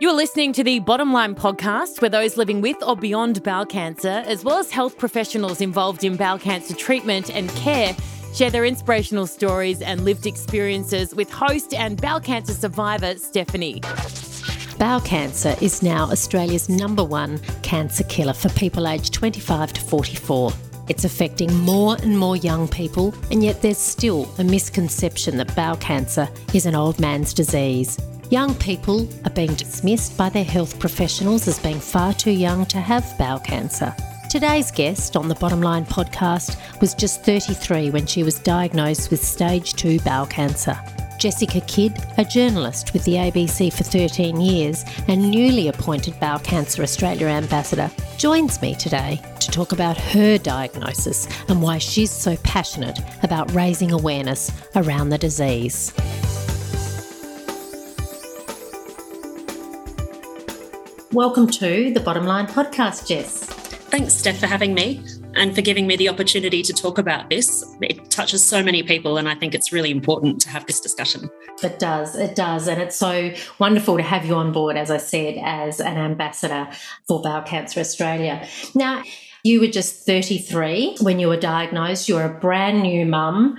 You're listening to the Bottom Line podcast, where those living with or beyond bowel cancer, as well as health professionals involved in bowel cancer treatment and care, share their inspirational stories and lived experiences with host and bowel cancer survivor, Stephanie. Bowel cancer is now Australia's #1 cancer killer for people aged 25 to 44. It's affecting more and more young people, and yet there's still a misconception that bowel cancer is an old man's disease. Young people are being dismissed by their health professionals as being far too young to have bowel cancer. Today's guest on the Bottom Line podcast was just 33 when she was diagnosed with stage 2 bowel cancer. Jessica Kidd, a journalist with the ABC for 13 years and newly appointed Bowel Cancer Australia ambassador, joins me today to talk about her diagnosis and why she's so passionate about raising awareness around the disease. Welcome to the Bottom Line podcast, Jess. Thanks, Steph, for having me and for giving me the opportunity to talk about this. It touches so many people, and I think it's really important to have this discussion. It does. And it's so wonderful to have you on board, as I said, as an ambassador for Bowel Cancer Australia. Now, you were just 33 when you were diagnosed. You're a brand new mum.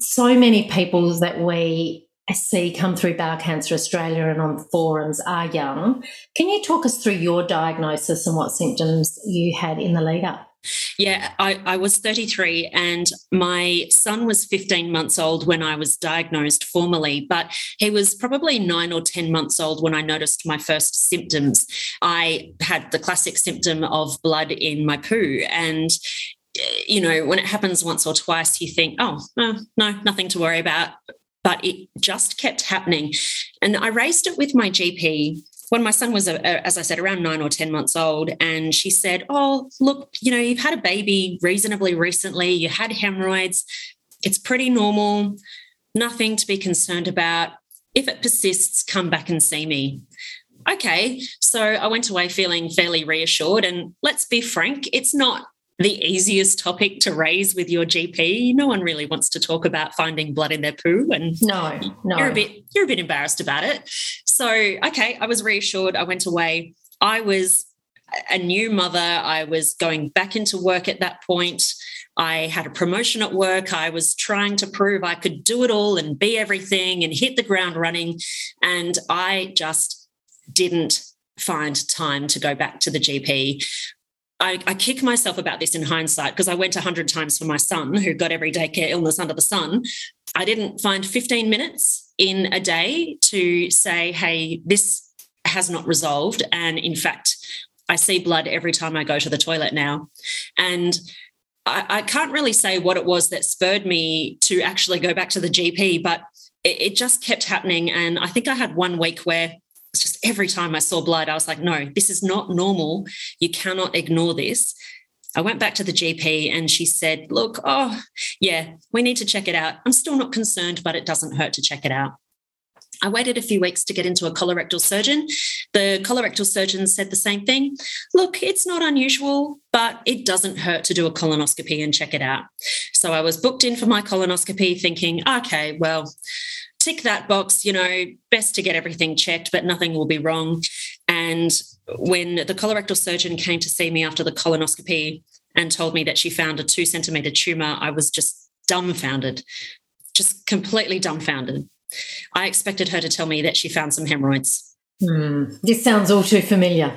So many people that we see come through Bowel Cancer Australia and on forums are young. Can you talk us through your diagnosis and what symptoms you had in the lead up? Yeah, I was 33 and my son was 15 months old when I was diagnosed formally, but he was probably 9 or 10 months old when I noticed my first symptoms. I had the classic symptom of blood in my poo, and you know, when it happens once or twice, you think, oh, no, nothing to worry about. But it just kept happening. And I raised it with my GP when my son was, as I said, around 9 or 10 months old. And she said, oh, look, you know, you've had a baby reasonably recently. You had hemorrhoids. It's pretty normal. Nothing to be concerned about. If it persists, come back and see me. Okay. So I went away feeling fairly reassured. And let's be frank, it's not the easiest topic to raise with your GP. No one really wants to talk about finding blood in their poo, and no. You're a bit embarrassed about it. So, okay, I was reassured. I went away. I was a new mother. I was going back into work at that point. I had a promotion at work. I was trying to prove I could do it all and be everything and hit the ground running, and I just didn't find time to go back to the GP. I kick myself about this in hindsight because I went 100 times for my son, who got every daycare illness under the sun. I didn't find 15 minutes in a day to say, hey, this has not resolved. And in fact, I see blood every time I go to the toilet now. And I can't really say what it was that spurred me to actually go back to the GP, but it just kept happening. And I think I had 1 week where it's just every time I saw blood, I was like, no, this is not normal. You cannot ignore this. I went back to the GP and she said, look, we need to check it out. I'm still not concerned, but it doesn't hurt to check it out. I waited a few weeks to get into a colorectal surgeon. The colorectal surgeon said the same thing. Look, it's not unusual, but it doesn't hurt to do a colonoscopy and check it out. So I was booked in for my colonoscopy thinking, okay, well, tick that box, you know, best to get everything checked, but nothing will be wrong. And when the colorectal surgeon came to see me after the colonoscopy and told me that she found a 2-centimetre tumour, I was just dumbfounded, just completely dumbfounded. I expected her to tell me that she found some hemorrhoids. This sounds all too familiar.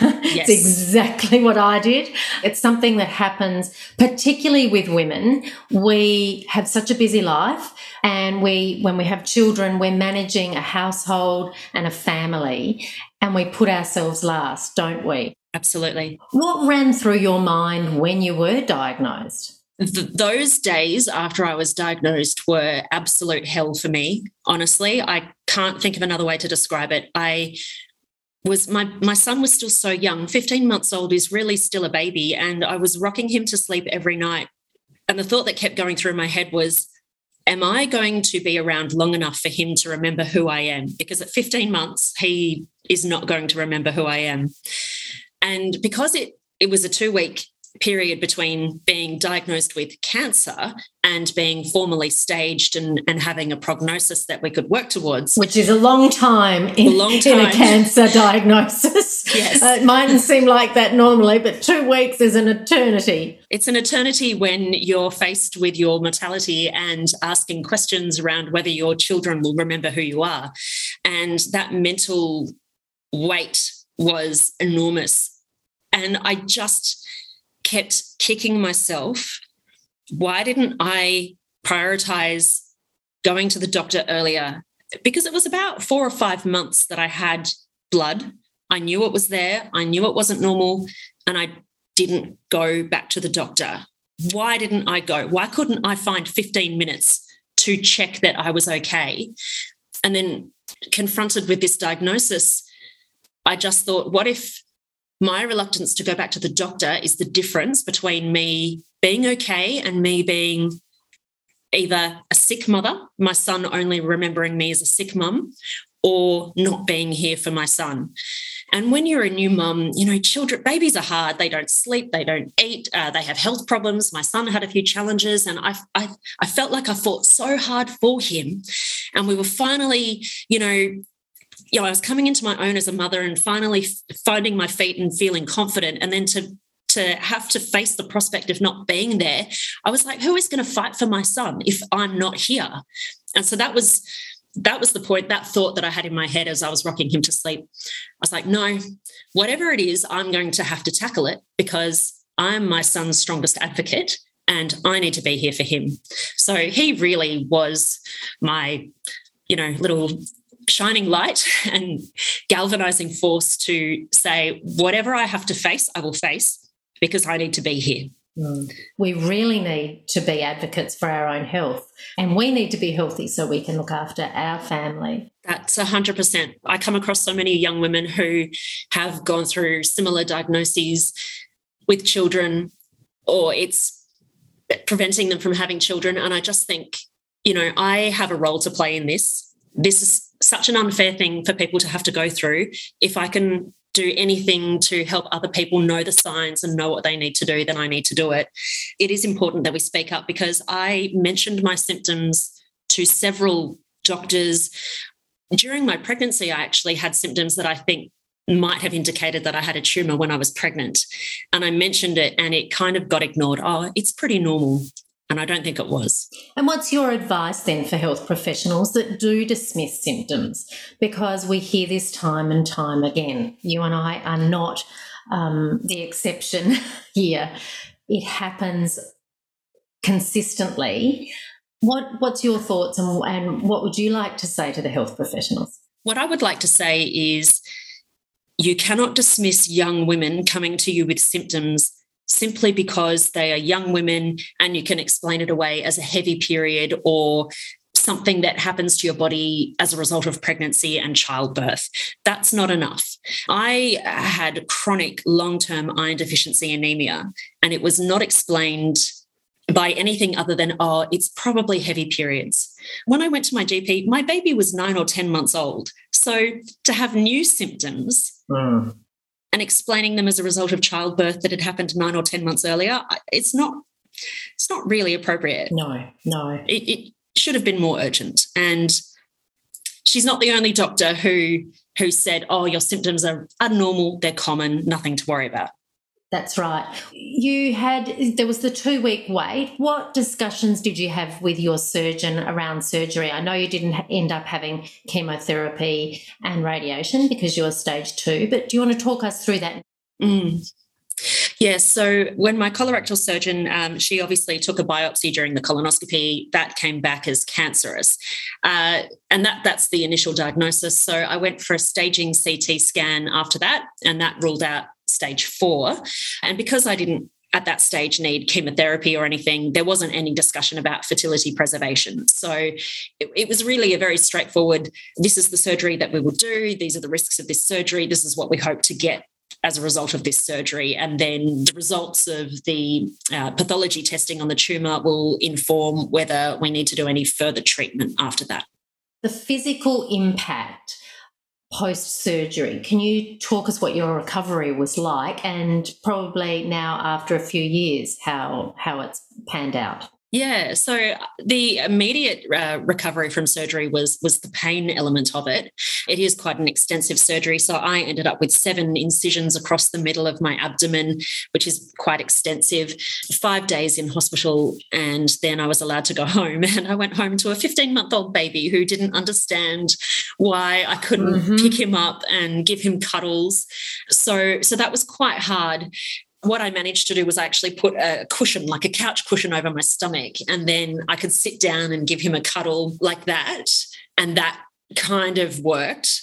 Yes. It's exactly what I did. It's something that happens, particularly with women. We have such a busy life, and when we have children, we're managing a household and a family, and we put ourselves last, don't we? Absolutely. What ran through your mind when you were diagnosed? Those days after I was diagnosed were absolute hell for me. Honestly, I can't think of another way to describe it. My son was still so young. 15 months old is really still a baby, and I was rocking him to sleep every night. And the thought that kept going through my head was, am I going to be around long enough for him to remember who I am? Because at 15 months, he is not going to remember who I am. And because it was a 2-week period between being diagnosed with cancer and being formally staged and having a prognosis that we could work towards. Which is a long time. In a cancer diagnosis. Yes. It mightn't seem like that normally, but 2 weeks is an eternity. It's an eternity when you're faced with your mortality and asking questions around whether your children will remember who you are. And that mental weight was enormous. And I just kept kicking myself. Why didn't I prioritize going to the doctor earlier? Because it was about 4 or 5 months that I had blood. I knew it was there. I knew it wasn't normal. And I didn't go back to the doctor. Why didn't I go? Why couldn't I find 15 minutes to check that I was okay? And then confronted with this diagnosis, I just thought, what if my reluctance to go back to the doctor is the difference between me being okay and me being either a sick mother, my son only remembering me as a sick mum, or not being here for my son. And when you're a new mum, you know, babies are hard. They don't sleep, they don't eat, they have health problems. My son had a few challenges, and I felt like I fought so hard for him. And we were finally, I was coming into my own as a mother and finally finding my feet and feeling confident. And then to have to face the prospect of not being there, I was like, who is going to fight for my son if I'm not here? And so that was the point, that thought that I had in my head as I was rocking him to sleep. I was like, no, whatever it is, I'm going to have to tackle it because I'm my son's strongest advocate and I need to be here for him. So he really was my, little shining light and galvanizing force to say, whatever I have to face, I will face because I need to be here. We really need to be advocates for our own health, and we need to be healthy so we can look after our family. That's 100%. I come across so many young women who have gone through similar diagnoses with children, or it's preventing them from having children. And I just think, I have a role to play in this. This is such an unfair thing for people to have to go through. If I can do anything to help other people know the signs and know what they need to do, then I need to do it. It is important that we speak up because I mentioned my symptoms to several doctors. During my pregnancy, I actually had symptoms that I think might have indicated that I had a tumour when I was pregnant. And I mentioned it and it kind of got ignored. Oh, it's pretty normal. And I don't think it was. And what's your advice then for health professionals that do dismiss symptoms? Because we hear this time and time again. You and I are not the exception here. It happens consistently. What's your thoughts and what would you like to say to the health professionals? What I would like to say is you cannot dismiss young women coming to you with symptoms simply because they are young women and you can explain it away as a heavy period or something that happens to your body as a result of pregnancy and childbirth. That's not enough. I had chronic long-term iron deficiency anemia, and it was not explained by anything other than, oh, it's probably heavy periods. When I went to my GP, my baby was 9 or 10 months old. So to have new symptoms... and explaining them as a result of childbirth that had happened 9 or 10 months earlier, it's not really appropriate. No. It should have been more urgent. And she's not the only doctor who said, oh, your symptoms are normal, they're common, nothing to worry about. That's right. There was the 2-week wait. What discussions did you have with your surgeon around surgery? I know you didn't end up having chemotherapy and radiation because you were stage 2, but do you want to talk us through that? Yeah, so when my colorectal surgeon, she obviously took a biopsy during the colonoscopy. That came back as cancerous. And that's the initial diagnosis. So I went for a staging CT scan after that, and that ruled out stage 4. And because I didn't at that stage need chemotherapy or anything, there wasn't any discussion about fertility preservation. So it was really a very straightforward, this is the surgery that we will do, these are the risks of this surgery, this is what we hope to get as a result of this surgery, and then the results of the pathology testing on the tumour will inform whether we need to do any further treatment after that. The physical impact post-surgery. Can you talk us what your recovery was like, and probably now after a few years, how it's panned out? Yeah, so the immediate recovery from surgery was the pain element of it. It is quite an extensive surgery. So I ended up with 7 incisions across the middle of my abdomen, which is quite extensive, 5 days in hospital, and then I was allowed to go home. And I went home to a 15-month-old baby who didn't understand why I couldn't pick him up and give him cuddles. So that was quite hard. What I managed to do was I actually put a cushion, like a couch cushion, over my stomach, and then I could sit down and give him a cuddle like that, and that kind of worked.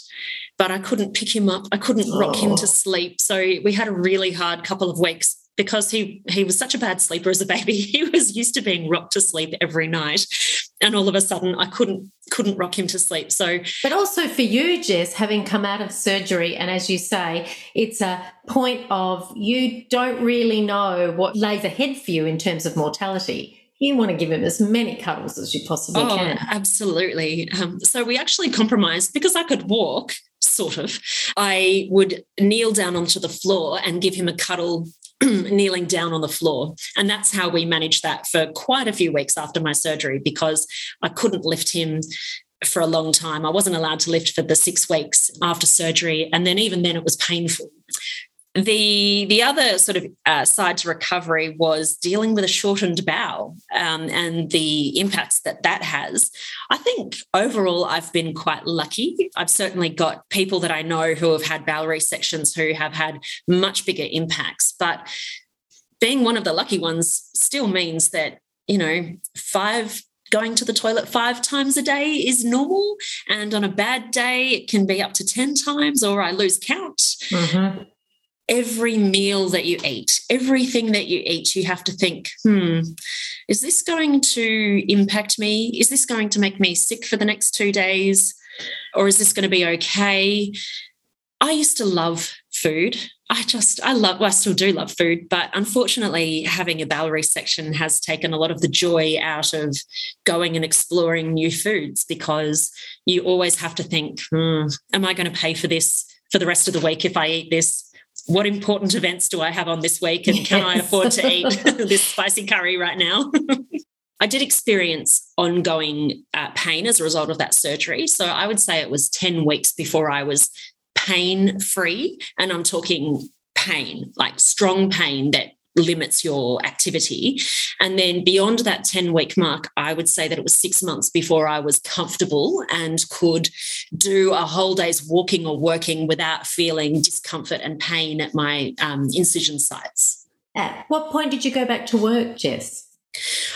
But I couldn't pick him up. I couldn't rock him to sleep. So we had a really hard couple of weeks because he was such a bad sleeper as a baby. He was used to being rocked to sleep every night, and all of a sudden I couldn't rock him to sleep. So, but also for you, Jess, having come out of surgery, and as you say, it's a point of you don't really know what lays ahead for you in terms of mortality. You want to give him as many cuddles as you possibly can. Oh, absolutely. So we actually compromised because I could walk, sort of. I would kneel down onto the floor and give him a cuddle kneeling down on the floor. And that's how we managed that for quite a few weeks after my surgery, because I couldn't lift him for a long time. I wasn't allowed to lift for the 6 weeks after surgery. And then even then it was painful. The other sort of side to recovery was dealing with a shortened bowel and the impacts that has. I think overall I've been quite lucky. I've certainly got people that I know who have had bowel resections who have had much bigger impacts, but being one of the lucky ones still means that, you know, going to the toilet 5 times a day is normal, and on a bad day it can be up to 10 times, or I lose count. Mm-hmm. Every meal that you eat, everything that you eat, you have to think, is this going to impact me? Is this going to make me sick for the next 2 days? Or is this going to be okay? I used to love food. I still do love food, but unfortunately having a bowel resection has taken a lot of the joy out of going and exploring new foods, because you always have to think, am I going to pay for this for the rest of the week if I eat this? What important events do I have on this week, and can I afford to eat this spicy curry right now? I did experience ongoing pain as a result of that surgery. So I would say it was 10 weeks before I was pain-free, and I'm talking pain, like strong pain that limits your activity. And then beyond that 10-week mark, I would say that it was 6 months before I was comfortable and could do a whole day's walking or working without feeling discomfort and pain at my incision sites. At what point did you go back to work, Jess?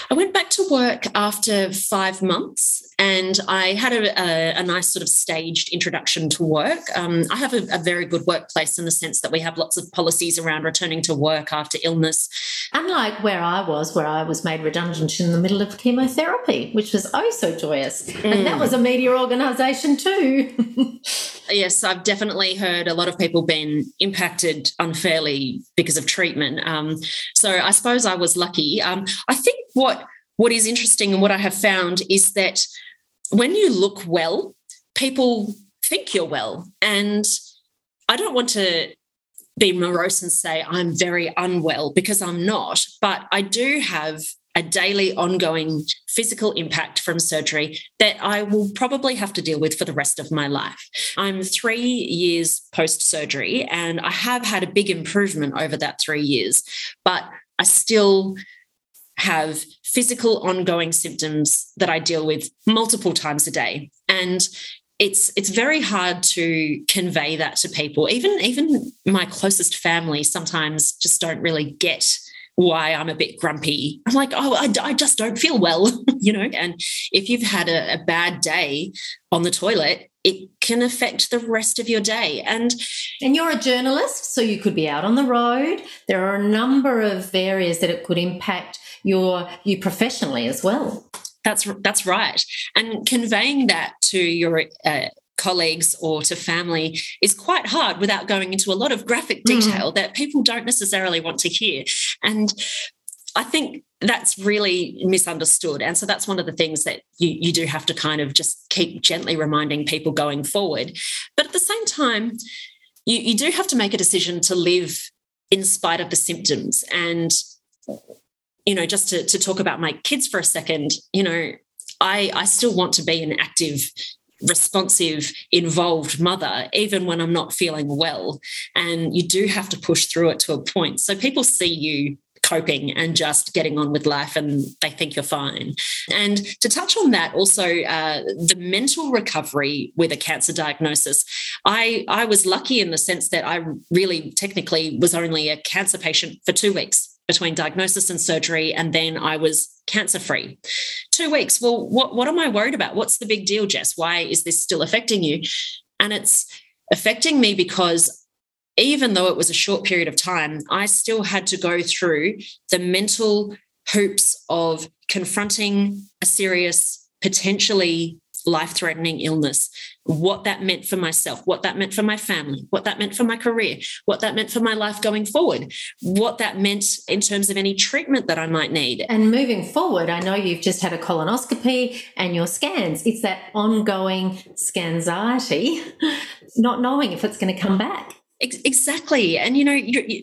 I went back to work after 5 months, and I had a nice sort of staged introduction to work. I have a very good workplace in the sense that we have lots of policies around returning to work after illness. Unlike where I was made redundant in the middle of chemotherapy, which was oh so joyous. And that was a media organisation too. Yes, I've definitely heard a lot of people being impacted unfairly because of treatment. So I suppose I was lucky. I think what is interesting and what I have found is that when you look well, people think you're well. And I don't want to be morose and say I'm very unwell, because I'm not, but I do have a daily ongoing physical impact from surgery that I will probably have to deal with for the rest of my life. I'm 3 years post-surgery, and I have had a big improvement over that 3 years, but I still have physical ongoing symptoms that I deal with multiple times a day. And it's very hard to convey that to people. Even my closest family sometimes just don't really get why I'm a bit grumpy. I'm like, I just don't feel well, you know. And if you've had a bad day on the toilet, it can affect the rest of your day. And you're a journalist, so you could be out on the road. There are a number of areas that it could impact you professionally as well. That's right. And conveying that to your colleagues or to family is quite hard without going into a lot of graphic detail that people don't necessarily want to hear. And I think that's really misunderstood. And so that's one of the things that you do have to kind of just keep gently reminding people going forward. But at the same time, you do have to make a decision to live in spite of the symptoms. And, you know, just to talk about my kids for a second, you know, I still want to be an active, responsive, involved mother, even when I'm not feeling well. And you do have to push through it to a point. So people see you coping and just getting on with life and they think you're fine. And to touch on that also, the mental recovery with a cancer diagnosis, I was lucky in the sense that I really technically was only a cancer patient for 2 weeks between diagnosis and surgery, and then I was cancer-free. 2 weeks. Well, what am I worried about? What's the big deal, Jess? Why is this still affecting you? And it's affecting me because even though it was a short period of time, I still had to go through the mental hoops of confronting a serious, potentially life-threatening illness, what that meant for myself, what that meant for my family, what that meant for my career, what that meant for my life going forward, what that meant in terms of any treatment that I might need. And moving forward, I know you've just had a colonoscopy and your scans. It's that ongoing scanxiety, not knowing if it's going to come back. Exactly. And, you know,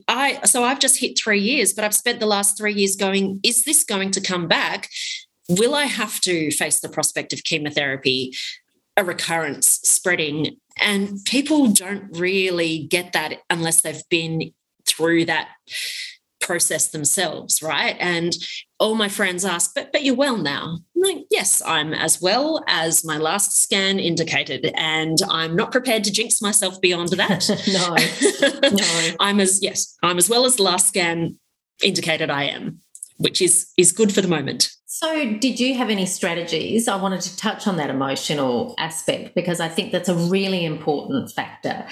I've just hit 3 years, but I've spent the last 3 years going, is this going to come back? Will I have to face the prospect of chemotherapy, a recurrence, spreading? And people don't really get that unless they've been through that process themselves, right? And all my friends ask, but you're well now? I'm like, yes, I'm as well as my last scan indicated, and I'm not prepared to jinx myself beyond that. No. I'm as well as the last scan indicated I am, which is good for the moment. So did you have any strategies? I wanted to touch on that emotional aspect because I think that's a really important factor,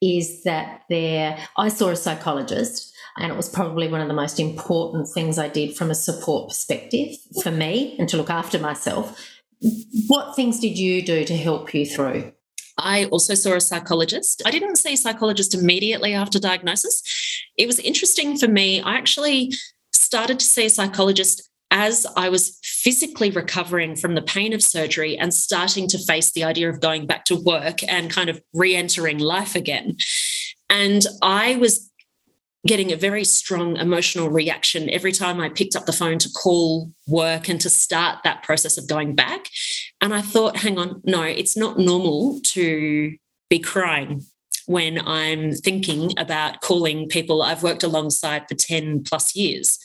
is that I saw a psychologist, and it was probably one of the most important things I did from a support perspective for me and to look after myself. What things did you do to help you through? I also saw a psychologist. I didn't see a psychologist immediately after diagnosis. It was interesting for me. I actually started to see a psychologist as I was physically recovering from the pain of surgery and starting to face the idea of going back to work and kind of re-entering life again. And I was getting a very strong emotional reaction every time I picked up the phone to call work and to start that process of going back. And I thought, hang on, no, it's not normal to be crying when I'm thinking about calling people I've worked alongside for 10 plus years.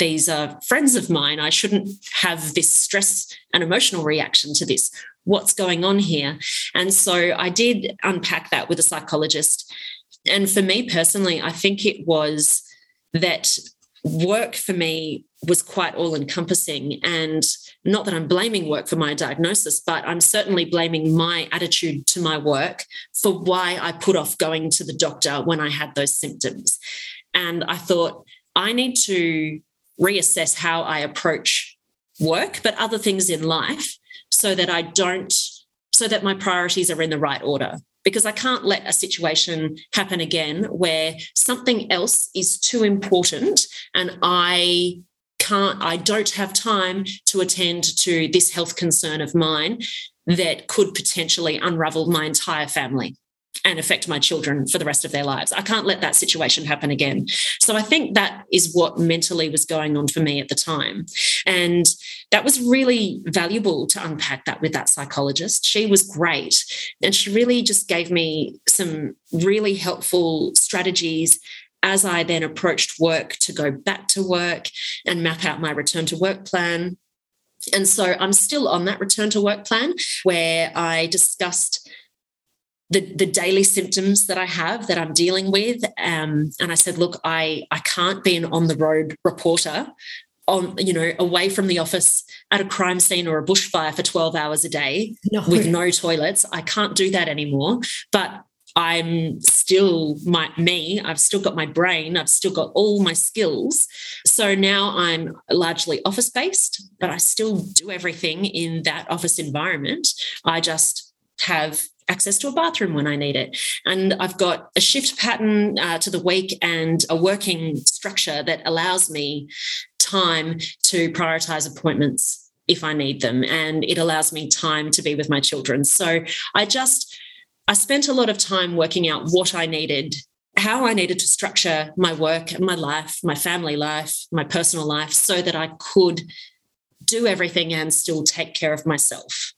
These are friends of mine. I shouldn't have this stress and emotional reaction to this. What's going on here? And so I did unpack that with a psychologist. And for me personally, I think it was that work for me was quite all-encompassing. And not that I'm blaming work for my diagnosis, but I'm certainly blaming my attitude to my work for why I put off going to the doctor when I had those symptoms. And I thought, I need to reassess how I approach work, but other things in life, so that my priorities are in the right order. Because I can't let a situation happen again where something else is too important and I don't have time to attend to this health concern of mine that could potentially unravel my entire family and affect my children for the rest of their lives. I can't let that situation happen again. So I think that is what mentally was going on for me at the time. And that was really valuable to unpack that with that psychologist. She was great. And she really just gave me some really helpful strategies as I then approached work to go back to work and map out my return to work plan. And so I'm still on that return to work plan where I discussed the daily symptoms that I have that I'm dealing with. And I said, look, I can't be an on-the-road reporter away from the office at a crime scene or a bushfire for 12 hours a day with no toilets. I can't do that anymore. But I'm still me. I've still got my brain. I've still got all my skills. So now I'm largely office-based, but I still do everything in that office environment. I just have access to a bathroom when I need it. And I've got a shift pattern to the week and a working structure that allows me time to prioritise appointments if I need them, and it allows me time to be with my children. So I spent a lot of time working out what I needed, how I needed to structure my work and my life, my family life, my personal life, so that I could do everything and still take care of myself.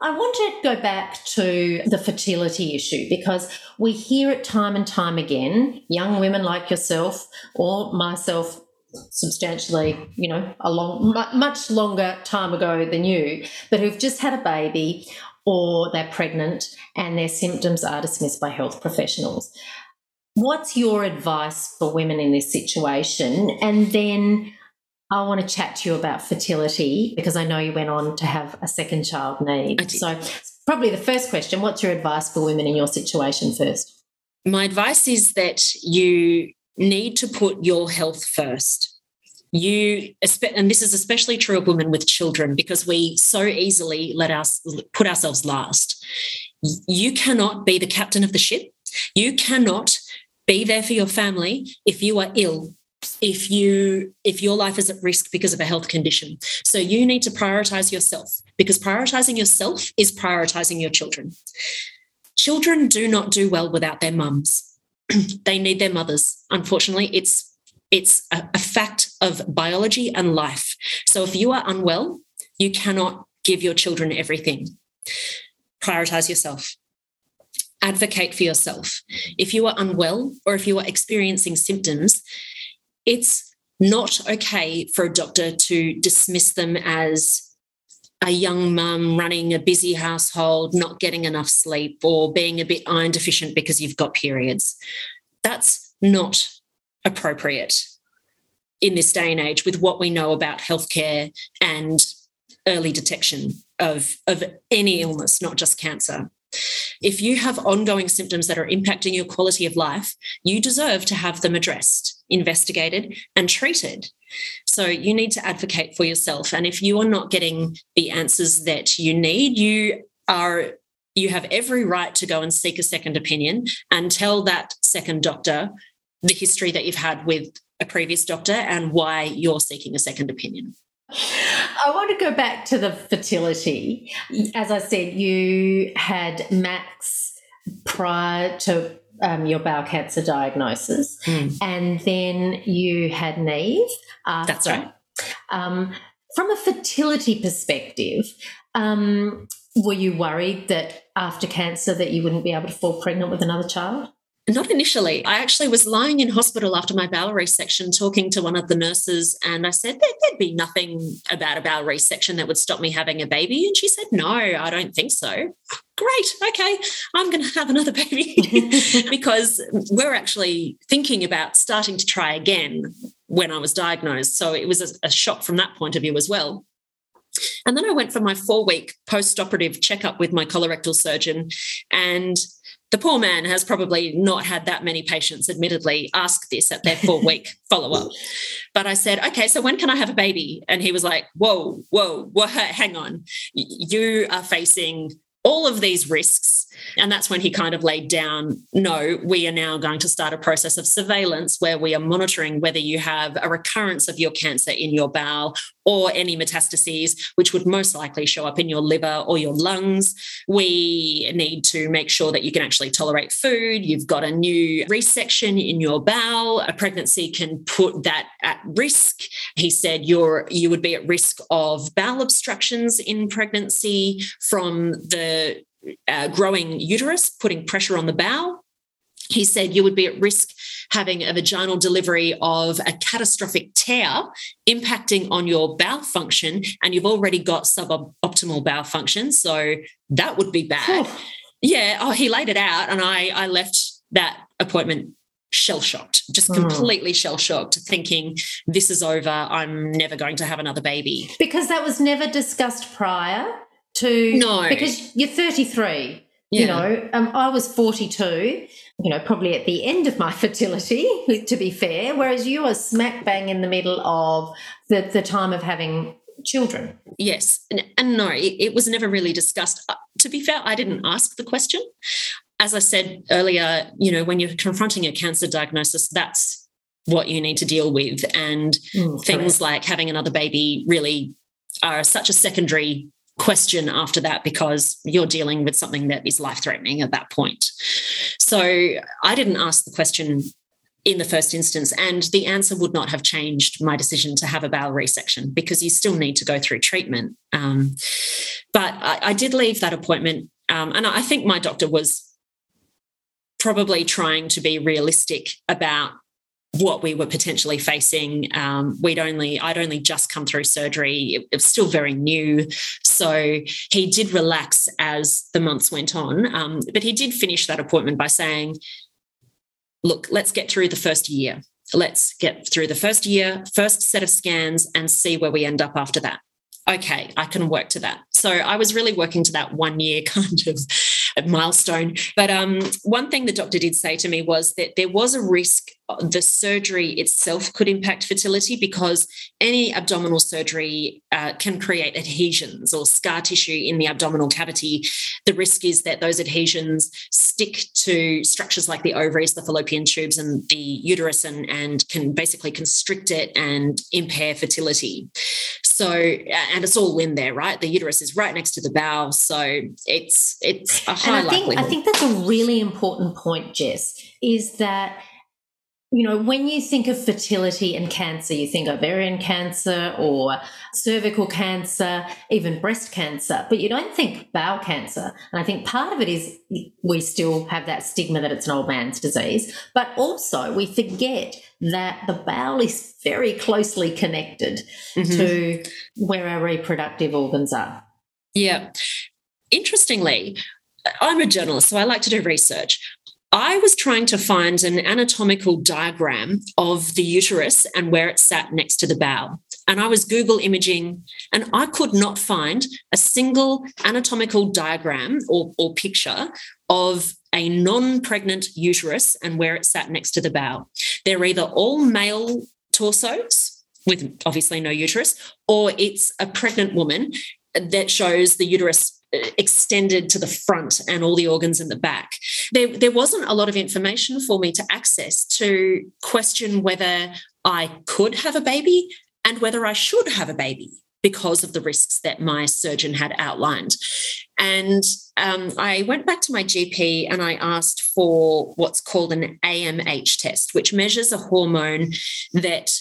I want to go back to the fertility issue, because we hear it time and time again, young women like yourself or myself, substantially, you know, a long, much longer time ago than you, but who've just had a baby or they're pregnant and their symptoms are dismissed by health professionals. What's your advice for women in this situation? And then I want to chat to you about fertility, because I know you went on to have a second child, Niamh. So probably the first question, what's your advice for women in your situation first? My advice is that you need to put your health first. And this is especially true of women with children, because we so easily put ourselves last. You cannot be the captain of the ship. You cannot be there for your family if you are ill, if your life is at risk because of a health condition. So you need to prioritise yourself, because prioritising yourself is prioritising your children. Children do not do well without their mums. They need their mothers. Unfortunately, it's a fact of biology and life. So if you are unwell, you cannot give your children everything. Prioritise yourself. Advocate for yourself. If you are unwell or if you are experiencing symptoms, it's not okay for a doctor to dismiss them as a young mum running a busy household, not getting enough sleep, or being a bit iron deficient because you've got periods. That's not appropriate in this day and age with what we know about healthcare and early detection of any illness, not just cancer. If you have ongoing symptoms that are impacting your quality of life, you deserve to have them addressed, investigated and treated. So you need to advocate for yourself. And if you are not getting the answers that you need, you have every right to go and seek a second opinion and tell that second doctor the history that you've had with a previous doctor and why you're seeking a second opinion. I want to go back to the fertility. As I said, you had Max prior to your bowel cancer diagnosis, and then you had Niamh after. That's right. From a fertility perspective, were you worried that after cancer that you wouldn't be able to fall pregnant with another child? Not initially. I actually was lying in hospital after my bowel resection talking to one of the nurses, and I said there'd be nothing about a bowel resection that would stop me having a baby. And she said, no, I don't think so. Great, okay, I'm going to have another baby because we're actually thinking about starting to try again when I was diagnosed. So it was a shock from that point of view as well. And then I went for my 4-week post-operative checkup with my colorectal surgeon, and the poor man has probably not had that many patients, admittedly, ask this at their 4-week follow-up. But I said, okay, so when can I have a baby? And he was like, whoa, hang on. You are facing all of these risks. And that's when he kind of laid down, no, we are now going to start a process of surveillance where we are monitoring whether you have a recurrence of your cancer in your bowel or any metastases, which would most likely show up in your liver or your lungs. We need to make sure that you can actually tolerate food. You've got a new resection in your bowel. A pregnancy can put that at risk. He said you would be at risk of bowel obstructions in pregnancy from the growing uterus, putting pressure on the bowel. He said you would be at risk having a vaginal delivery of a catastrophic tear impacting on your bowel function, and you've already got suboptimal bowel function, so that would be bad. Oh. Yeah, he laid it out, and I left that appointment shell-shocked, just completely shell-shocked, thinking this is over, I'm never going to have another baby. Because that was never discussed prior to... No. Because you're 33. Yeah. You know, I was 42, you know, probably at the end of my fertility, to be fair, whereas you were smack bang in the middle of the time of having children. Yes. And no, it was never really discussed. To be fair, I didn't ask the question. As I said earlier, you know, when you're confronting a cancer diagnosis, that's what you need to deal with, and things like having another baby really are such a secondary question after that, because you're dealing with something that is life-threatening at that point. So I didn't ask the question in the first instance, and the answer would not have changed my decision to have a bowel resection, because you still need to go through treatment. But I did leave that appointment, and I think my doctor was probably trying to be realistic about what we were potentially facing. I'd only just come through surgery. It was still very new. So he did relax as the months went on. But he did finish that appointment by saying, look, let's get through the first year. Let's get through the first year, first set of scans, and see where we end up after that. Okay, I can work to that. So I was really working to that 1 year kind of milestone. But one thing the doctor did say to me was that there was a risk the surgery itself could impact fertility, because any abdominal surgery can create adhesions or scar tissue in the abdominal cavity. The risk is that those adhesions stick to structures like the ovaries, the fallopian tubes, and the uterus, and can basically constrict it and impair fertility. So, and it's all in there, right? The uterus is right next to the bowel, so it's a high likelihood. I think that's a really important point, Jess, is that, you know, when you think of fertility and cancer, you think ovarian cancer or cervical cancer, even breast cancer, but you don't think bowel cancer. And I think part of it is we still have that stigma that it's an old man's disease, but also we forget that the bowel is very closely connected to where our reproductive organs are. Yeah. Interestingly, I'm a journalist, so I like to do research. I was trying to find an anatomical diagram of the uterus and where it sat next to the bowel. And I was Google imaging, and I could not find a single anatomical diagram or picture of a non-pregnant uterus and where it sat next to the bowel. They're either all male torsos with obviously no uterus, or it's a pregnant woman that shows the uterus extended to the front and all the organs in the back. There wasn't a lot of information for me to access to question whether I could have a baby and whether I should have a baby because of the risks that my surgeon had outlined. And I went back to my GP and I asked for what's called an AMH test, which measures a hormone that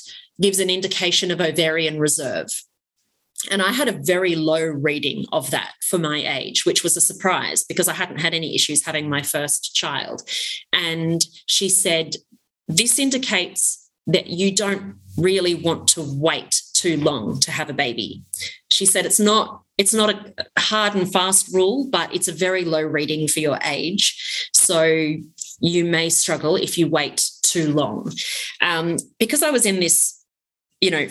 gives an indication of ovarian reserve. And I had a very low reading of that for my age, which was a surprise because I hadn't had any issues having my first child. And she said, this indicates that you don't really want to wait too long to have a baby. She said, it's not a hard and fast rule, but it's a very low reading for your age. So you may struggle if you wait too long. Because I was in this, you know,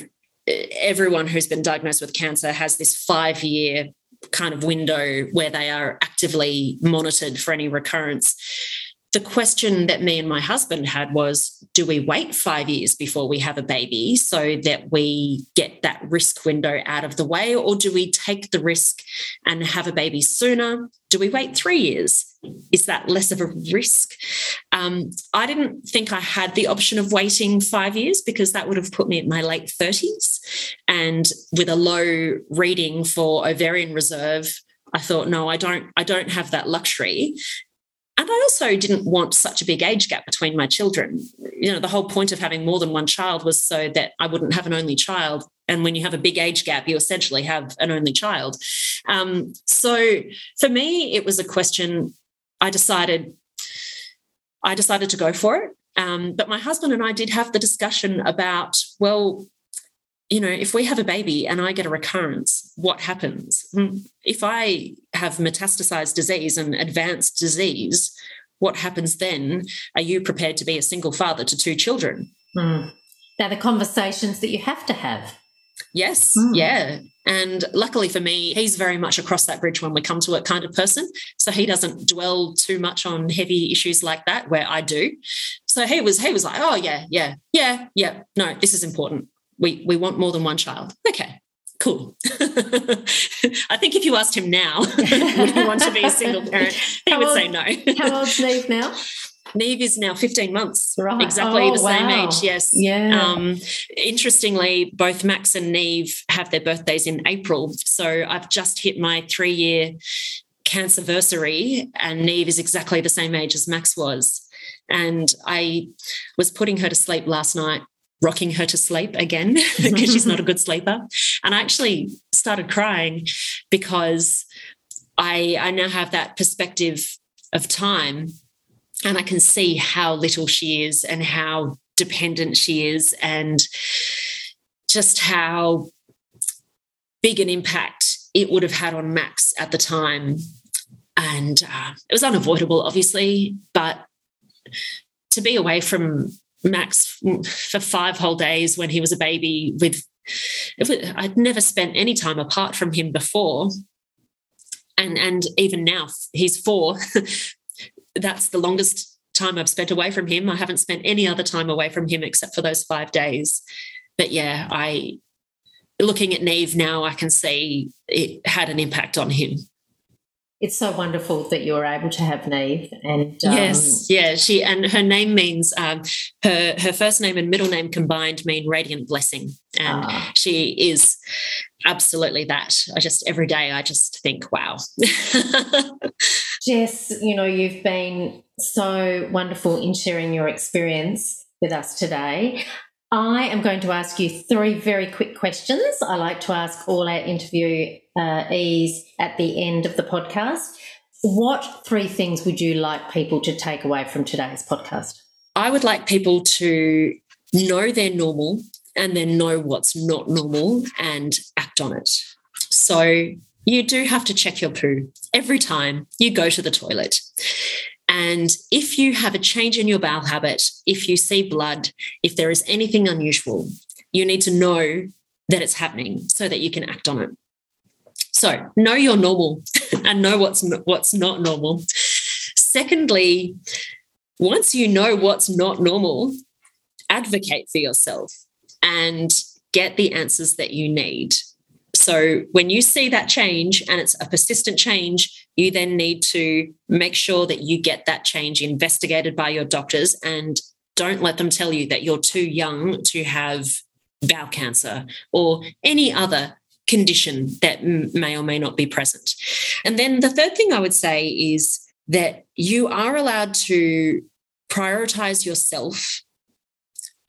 everyone who's been diagnosed with cancer has this 5-year kind of window where they are actively monitored for any recurrence. The question that me and my husband had was, do we wait 5 years before we have a baby so that we get that risk window out of the way, or do we take the risk and have a baby sooner? Do we wait 3 years? Is that less of a risk? I didn't think I had the option of waiting 5 years because that would have put me at my late 30s. And with a low reading for ovarian reserve, I thought, no, I don't have that luxury. And I also didn't want such a big age gap between my children. You know, the whole point of having more than one child was so that I wouldn't have an only child. And when you have a big age gap, you essentially have an only child. So for me, it was a question. I decided to go for it. But my husband and I did have the discussion about, well, you know, if we have a baby and I get a recurrence, what happens? If I have metastasized disease and advanced disease, what happens then? Are you prepared to be a single father to two children? They're the conversations that you have to have. Yes, yeah. And luckily for me, he's very much a cross that bridge when we come to it kind of person. So he doesn't dwell too much on heavy issues like that where I do. So he was like, oh, yeah, no, this is important. We want more than one child. Okay, cool. I think if you asked him now, would you want to be a single parent, he would say no. How old's Niamh now? Niamh is now 15 months, right? Exactly the same age, yes. Yeah. Interestingly, both Max and Niamh have their birthdays in April, so I've just hit my 3-year cancerversary, and Niamh is exactly the same age as Max was. And I was putting her to sleep last night, rocking her to sleep again because she's not a good sleeper. And I actually started crying because I now have that perspective of time, and I can see how little she is and how dependent she is and just how big an impact it would have had on Max at the time. And it was unavoidable, obviously, but to be away from Max for 5 whole days when he was a baby I'd never spent any time apart from him before. And even now, he's 4, that's the longest time I've spent away from him. I haven't spent any other time away from him except for those 5 days. But, yeah, looking at Niamh now, I can see it had an impact on him. It's so wonderful that you're able to have Niamh. And yes, yeah, she and her name means her first name and middle name combined mean radiant blessing, and she is absolutely that. Every day I just think, wow. Jess, you've been so wonderful in sharing your experience with us today. I am going to ask you 3 very quick questions. I like to ask all our interviewees at the end of the podcast. What 3 things would you like people to take away from today's podcast? I would like people to know they're normal and then know what's not normal and act on it. So you do have to check your poo every time you go to the toilet. And if you have a change in your bowel habit, if you see blood, if there is anything unusual, you need to know that it's happening so that you can act on it. So know you're normal and know what's not normal. Secondly, once you know what's not normal, advocate for yourself and get the answers that you need. So when you see that change and it's a persistent change, you then need to make sure that you get that change investigated by your doctors, and don't let them tell you that you're too young to have bowel cancer or any other condition that may or may not be present. And then the third thing I would say is that you are allowed to prioritise yourself.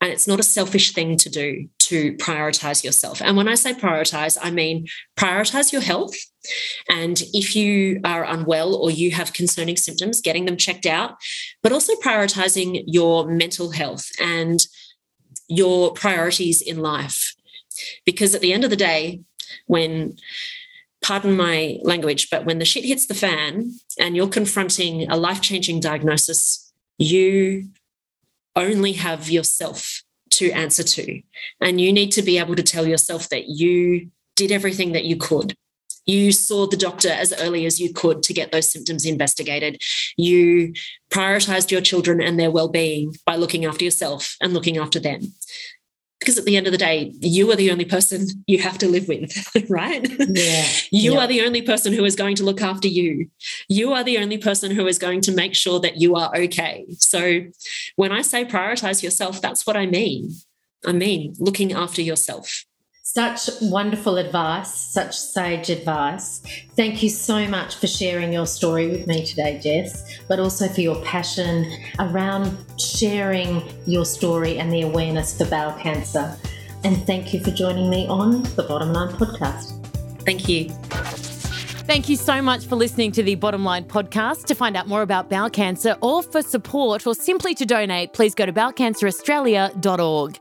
And it's not a selfish thing to do to prioritise yourself. And when I say prioritise, I mean prioritise your health. And if you are unwell or you have concerning symptoms, getting them checked out, but also prioritising your mental health and your priorities in life. Because at the end of the day, when, pardon my language, but when the shit hits the fan and you're confronting a life-changing diagnosis, you only have yourself to answer to, and you need to be able to tell yourself that you did everything that you could. You saw the doctor as early as you could to get those symptoms investigated. You prioritised your children and their well-being by looking after yourself and looking after them. Because at the end of the day, you are the only person you have to live with, right? Yeah. You are the only person who is going to look after you. You are the only person who is going to make sure that you are okay. So when I say prioritise yourself, that's what I mean. I mean looking after yourself. Such wonderful advice, such sage advice. Thank you so much for sharing your story with me today, Jess, but also for your passion around sharing your story and the awareness for bowel cancer. And thank you for joining me on the Bottom Line Podcast. Thank you. Thank you so much for listening to the Bottom Line Podcast. To find out more about bowel cancer or for support or simply to donate, please go to bowelcanceraustralia.org.